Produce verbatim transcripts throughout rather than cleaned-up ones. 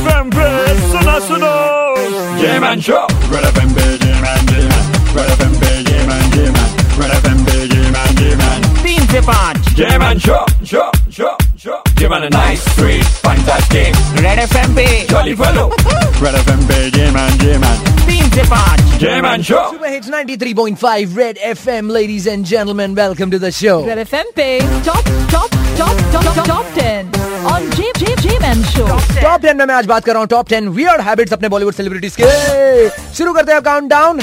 J-Man पे सुना सुनो J-Man Show Red F M पे J-Man J-Man Red F M पे J-Man J-Man Red F M पे J-Man J-Man तीन से पाँच J-Man Show Show Show Show J-Man a nice sweet fantastic Red F M पे jolly fellow Red F M पे J-Man J-Man J-Man Show Super Hits ninety-three point five Red F M ladies and gentlemen welcome to the show Red F M पे top top top top top top ten और J J J-Man Show top ten में मैं आज बात कर रहा हूँ top ten weird habits अपने Bollywood celebrities के शुरू करते हैं countdown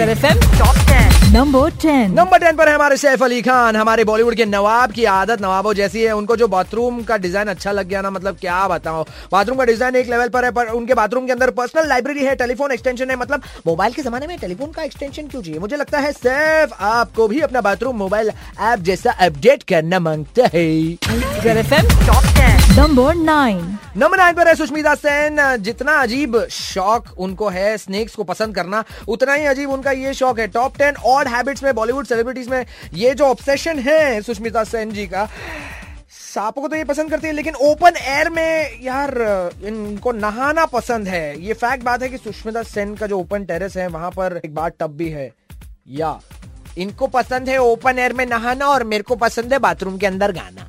Red F M top ten number ten number ten पर है हमारे सैफ अली खान हमारे बॉलीवुड के नवाब की आदत नवाबों जैसी है उनको जो बाथरूम का डिजाइन अच्छा लग गया ना मतलब क्या बताओ बाथरूम का डिजाइन एक लेवल पर है पर उनके बाथरूम के अंदर पर्सनल लाइब्रेरी है टेलीफोन एक्सटेंशन है मतलब मोबाइल के जमाने में टेलीफोन का एक्सटेंशन क्यों चाहिए मुझे लगता है सैफ आपको भी अपना बाथरूम मोबाइल ऐप जैसा अपडेट करना मांगता है नंबर नाइन नंबर नाइन पर है सुष्मिता सेन जितना अजीब शौक उनको है स्नेक्स को पसंद करना उतना ही अजीब उनका ये शौक है टॉप टेन ऑड हैबिट्स में बॉलीवुड सेलिब्रिटीज में ये जो ऑब्सेशन है सुष्मिता सेन जी का सांपों को तो ये पसंद करती है लेकिन ओपन एयर में यार इनको नहाना पसंद है ये फैक्ट बात है कि सुष्मिता सेन का जो ओपन टेरेस है वहां पर एक बार टब भी है या इनको पसंद है ओपन एयर में नहाना और मेरे को पसंद है बाथरूम के अंदर गाना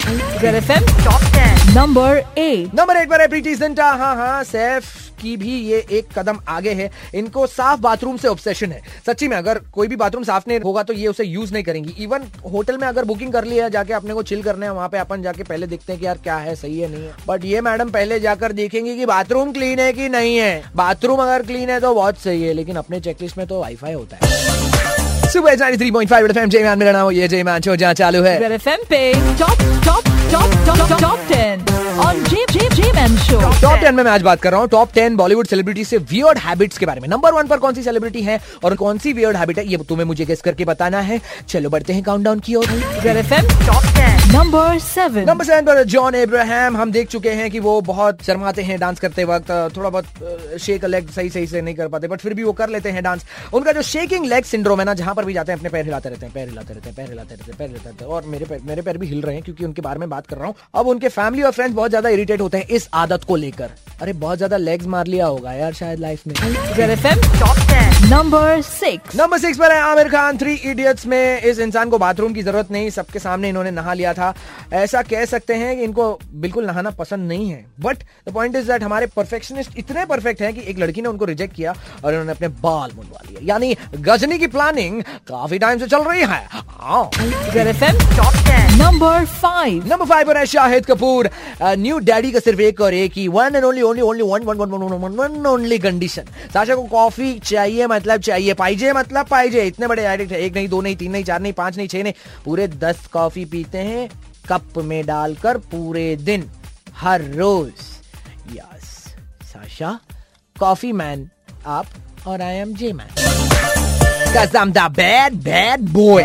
नंबर एट नंबर एट पर है प्रीति जिंटा हाँ हाँ सैफ की भी ये एक कदम आगे है इनको साफ बाथरूम से ऑब्सेशन है सच्ची में अगर कोई भी बाथरूम साफ नहीं होगा तो ये उसे यूज नहीं करेंगी इवन होटल में अगर बुकिंग कर ली है जाके अपने को चिल करने है वहां पे अपन जाके पहले देखते हैं कि यार क्या है सही है नहीं है बट ये मैडम पहले जाकर देखेंगी कि बाथरूम क्लीन है कि नहीं है बाथरूम अगर क्लीन है तो बहुत सही है लेकिन अपने चेकलिस्ट में तो वाईफाई होता है सुबह ninety-three point five Red F M J-Man मेरा नाम ये J-Man शो जहाँ चालू है Red F M पे top top top top top ten और J J J-Man show top ten में मैं आज बात कर रहा हूँ टॉप टेन बॉलीवुड सेलिब्रिटी से वियर्ड हैबिट्स के बारे में नंबर वन पर कौन सी सेलिब्रिटी है और कौन सी वियर्ड हैबिट है ये तुम्हें मुझे गेस करके बताना है चलो बढ़ते हैं काउंटडाउन की ओर Red F M top ten number seven number seven पर जॉन एब्राहम हम देख चुके हैं कि वो बहुत शर्माते हैं डांस करते वक्त थोड़ा बहुत शेक लेग सही सही से नहीं कर पाते बट फिर भी वो कर लेते हैं डांस उनका जो शेकिंग लेग सिंड्रोम है ना जहाँ पर भी जाते हैं अपने पैर हिलाते रहते हैं पैर हिलाते रहते हैं पैर हिलाते रहते हैं पैर हिलाते रहते हैं और मेरे पैर मेरे पैर भी हिल रहे हैं क्योंकि उनके बारे में बात कर रहा हूँ अब उनके फैमिली और फ्रेंड्स बहुत ज्यादा इरिटेट होते हैं इस आदत को लेकर अरे बहुत ज्यादा लेग्स मार लिया होगा यार शायद लाइफ में नंबर सिक्स नंबर सिक्स पर है आमिर खान थ्री इडियट्स में इस इंसान को बाथरूम की जरूरत नहीं सबके सामने इन्होंने नहा लिया था ऐसा कह सकते हैं कि इनको बिल्कुल नहाना पसंद नहीं है but the point is that हमारे परफेक्शनिस्ट इतने परफेक्ट हैं कि एक लड़की ने उनको रिजेक्ट किया और इन्होंने अपने बाल मुंडवा लिए यानी गजनी की प्लानिंग काफी टाइम से चल रही है नंबर फाइव नंबर फाइव पर है शाहिद कपूर न्यू डैडी का सिर्फ एक और एक ही one and only only only one one one one one only condition Sasha को कॉफी चाहिए मतलब चाहिए पाइजे मतलब पाइजे इतने बड़े एडिक्ट है एक नहीं दो नहीं तीन नहीं चार नहीं पांच नहीं छह नहीं पूरे दस कॉफी पीते हैं कप में डालकर पूरे दिन हर रोज यस साशा कॉफी मैन आप और I am J man Cause I'm the bad, bad boy.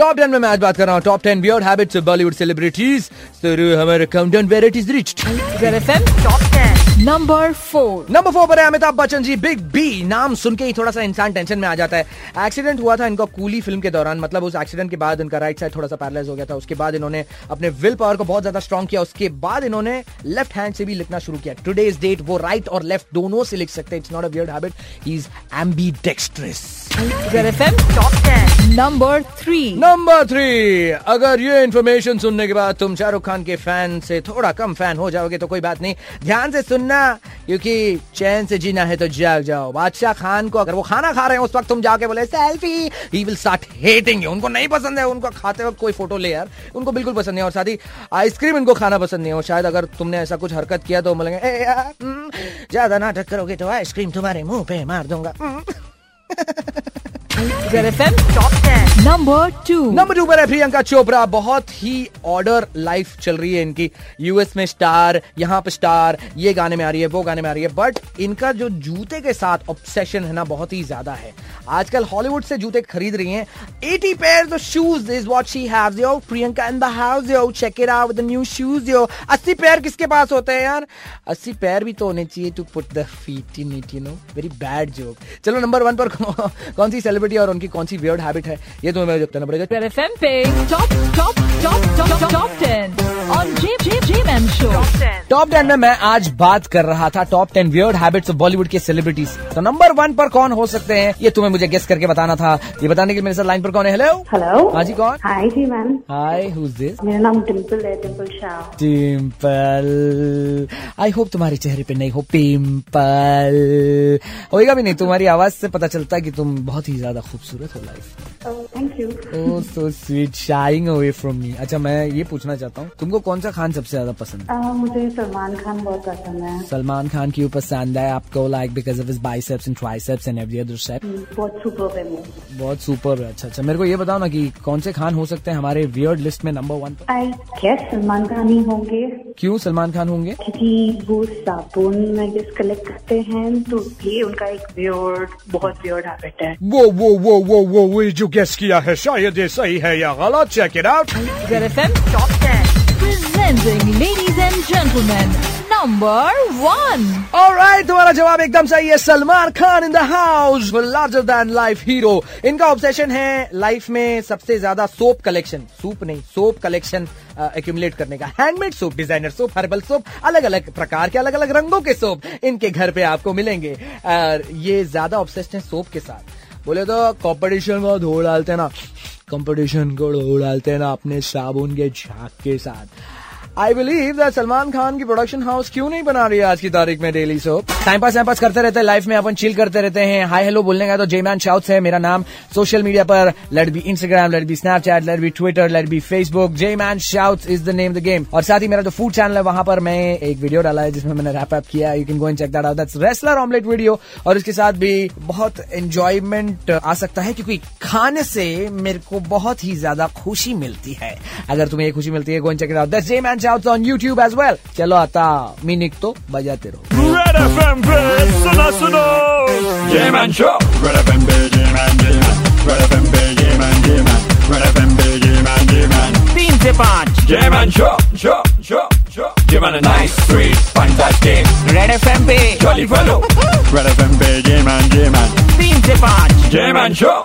Top ten में मैं आज बात कर रहा हूँ Top ten weird habits of Bollywood celebrities. शुरू हमारा countdown where it is reached. Red F M Top ten. Number four number four पर है अमिताभ बच्चन जी बिग बी नाम सुन के ही थोड़ा सा इंसान टेंशन में आ जाता है एक्सीडेंट हुआ था इनका कूली फिल्म के दौरान मतलब उस एक्सीडेंट के बाद इनका राइट साइड थोड़ा सा पैरालाइज हो गया था उसके बाद इन्होंने अपने विल पावर को बहुत ज्यादा स्ट्रांग किया उसके बाद इन्होंने लेफ्ट हैंड से भी लिखना शुरू किया टुडेज डेट वो राइट और लेफ्ट दोनों से लिख सकते हैं it's not a weird habit he is ambidextrous number three number three अगर ये इन्फॉर्मेशन सुनने के बाद तुम शाहरुख खान के फैन से थोड़ा कम फैन हो जाओगे तो कोई बात नहीं ध्यान से ना क्योंकि चैन से जीना है तो जाग जाओ बादशाह खान को अगर वो खाना खा रहे हैं उस वक्त तुम जाके बोले selfie he will start hating you उनको नहीं पसंद है उनको खाते वक्त कोई फोटो ले यार उनको बिल्कुल पसंद नहीं और साथ ही आइसक्रीम इनको खाना पसंद नहीं और शायद अगर तुमने ऐसा कुछ हरकत किया तो बोलेंगे ए यार ज्यादा नाटक करोगे तो आइसक्रीम तुम्हारे मुंह पे मार दूंगा नंबर टू नंबर टू पर है प्रियंका चोपड़ा बहुत ही ऑर्डर लाइफ चल रही है इनकी यूएस में स्टार यहाँ पे स्टार ये गाने में आ रही है वो गाने में आ रही है बट इनका जो जूते के साथ ऑब्सेशन है ना बहुत ही ज्यादा है आजकल हॉलीवुड से जूते खरीद रही हैं eighty pairs of shoes is what she has yo Priyanka in the house yo check it out with the new shoes yo अस्सी पैर किसके पास होते हैं यार अस्सी पैर भी तो होने चाहिए to put the feet in it you know very bad joke चलो नंबर वन पर कौन सी सेलिब्रिटी सेलिब्रिटी और उनकी कौन सी वियर्ड हैबिट है, ये तो हमें देखना पड़ेगा। रेड एफएम पे top top top top top ten और जे-मैन शो टॉप टेन में मैं आज बात कर रहा था top ten weird habits of Bollywood के सेलिब्रिटीज। तो नंबर वन पर कौन हो सकते हैं ये तुम्हें मुझे गेस करके बताना था। ये बताने के मेरे साथ लाइन पर कौन है। हेलो हेलो, हाँ जी कौन? हाय जी ma'am. Hi, who is this? मेरा नाम टिम्पल है, टिम्पल शाह। टिम्पल, आई होप तुम्हारे चेहरे पे नहीं हो पिम्पल, होएगा भी नहीं, तुम्हारी आवाज से पता चलता है कि तुम बहुत ही ज्यादा खूबसूरत हो life. Thank you, oh so sweet, shying away from me. अच्छा मैं ये पूछना चाहता हूँ तुमको कौन सा खान सबसे ज्यादा पसंद है? मुझे सलमान खान बहुत पसंद है। सलमान खान क्यों पसंद है आपको? Like because of his biceps and triceps and every other shape. बहुत सुपर है, बहुत सुपर है। अच्छा अच्छा, मेरे को ये बताओ ना कि कौन से खान हो सकते हैं हमारे वियर्ड लिस्ट में number one? I guess Salman Khan ही होंगे। क्यों सलमान खान होंगे? क्योंकि वो साबुन में गेस कलेक्ट करते हैं, तो ये उनका एक वियर्ड, बहुत वियर्ड हैबिट है। वो वो वो वो वो वो जो गेस किया है शायद ये सही है या गलत, check it out. Top ten presenting ladies and gentleman number one. Alright, तुम्हारा जवाब एकदम सही है, Salman Khan in the house, larger than life hero. इनका ऑब्सेशन है लाइफ में सबसे ज्यादा सोप कलेक्शन, सूप नहीं सोप कलेक्शन एक्यूमुलेट करने का। Handmade soap, designer soap, herbal soap, अलग अलग प्रकार के, अलग अलग रंगों के सोप इनके घर पे आपको मिलेंगे। और ये ज्यादा ऑब्सेशन है सोप के साथ। बोले तो कॉम्पिटिशन को धो डालते हैं ना, कॉम्पिटिशन को धो डालते हैं ना अपने साबुन के झाग के साथ। I believe that Salman Khan की प्रोडक्शन हाउस क्यों नहीं बना रही है आज की तारीख में daily soap. Time pass time pass करते रहते हैं लाइफ में, अपन चिल करते रहते हैं। हाय हेलो बोलने का तो जे-मैन शाउट से। मेरा नाम सोशल मीडिया पर, let be Instagram, let be Snapchat, let be Twitter, let be Facebook, J man shout is the name the game. और साथ ही मेरा जो फूड चैनल है वहां पर मैं एक वीडियो डाला है जिसमें मैंने रैप अप किया, you can go and check that out, that's wrestler omelette video. और इसके साथ भी बहुत एंजॉयमेंट आ सकता है क्योंकि खाने से मेरे को बहुत ही ज्यादा खुशी मिलती है। अगर तुम्हें ये खुशी मिलती है, go and check it out, that's J man Shouts on YouTube as well. चलो आता मीनिक तो बजाते रहो। Red F M पे सुना सुनो J-Man Show. Red F M पे J-Man J-Man. Red F M पे J-Man J-Man. Red F M पे J-Man J-Man. तीन से पाँच J-Man Show Show Show Show. J-Man nice sweet fantastic. Red F M पे jolly fellow. Red F M पे J-Man J-Man. तीन से पाँच J-Man Show.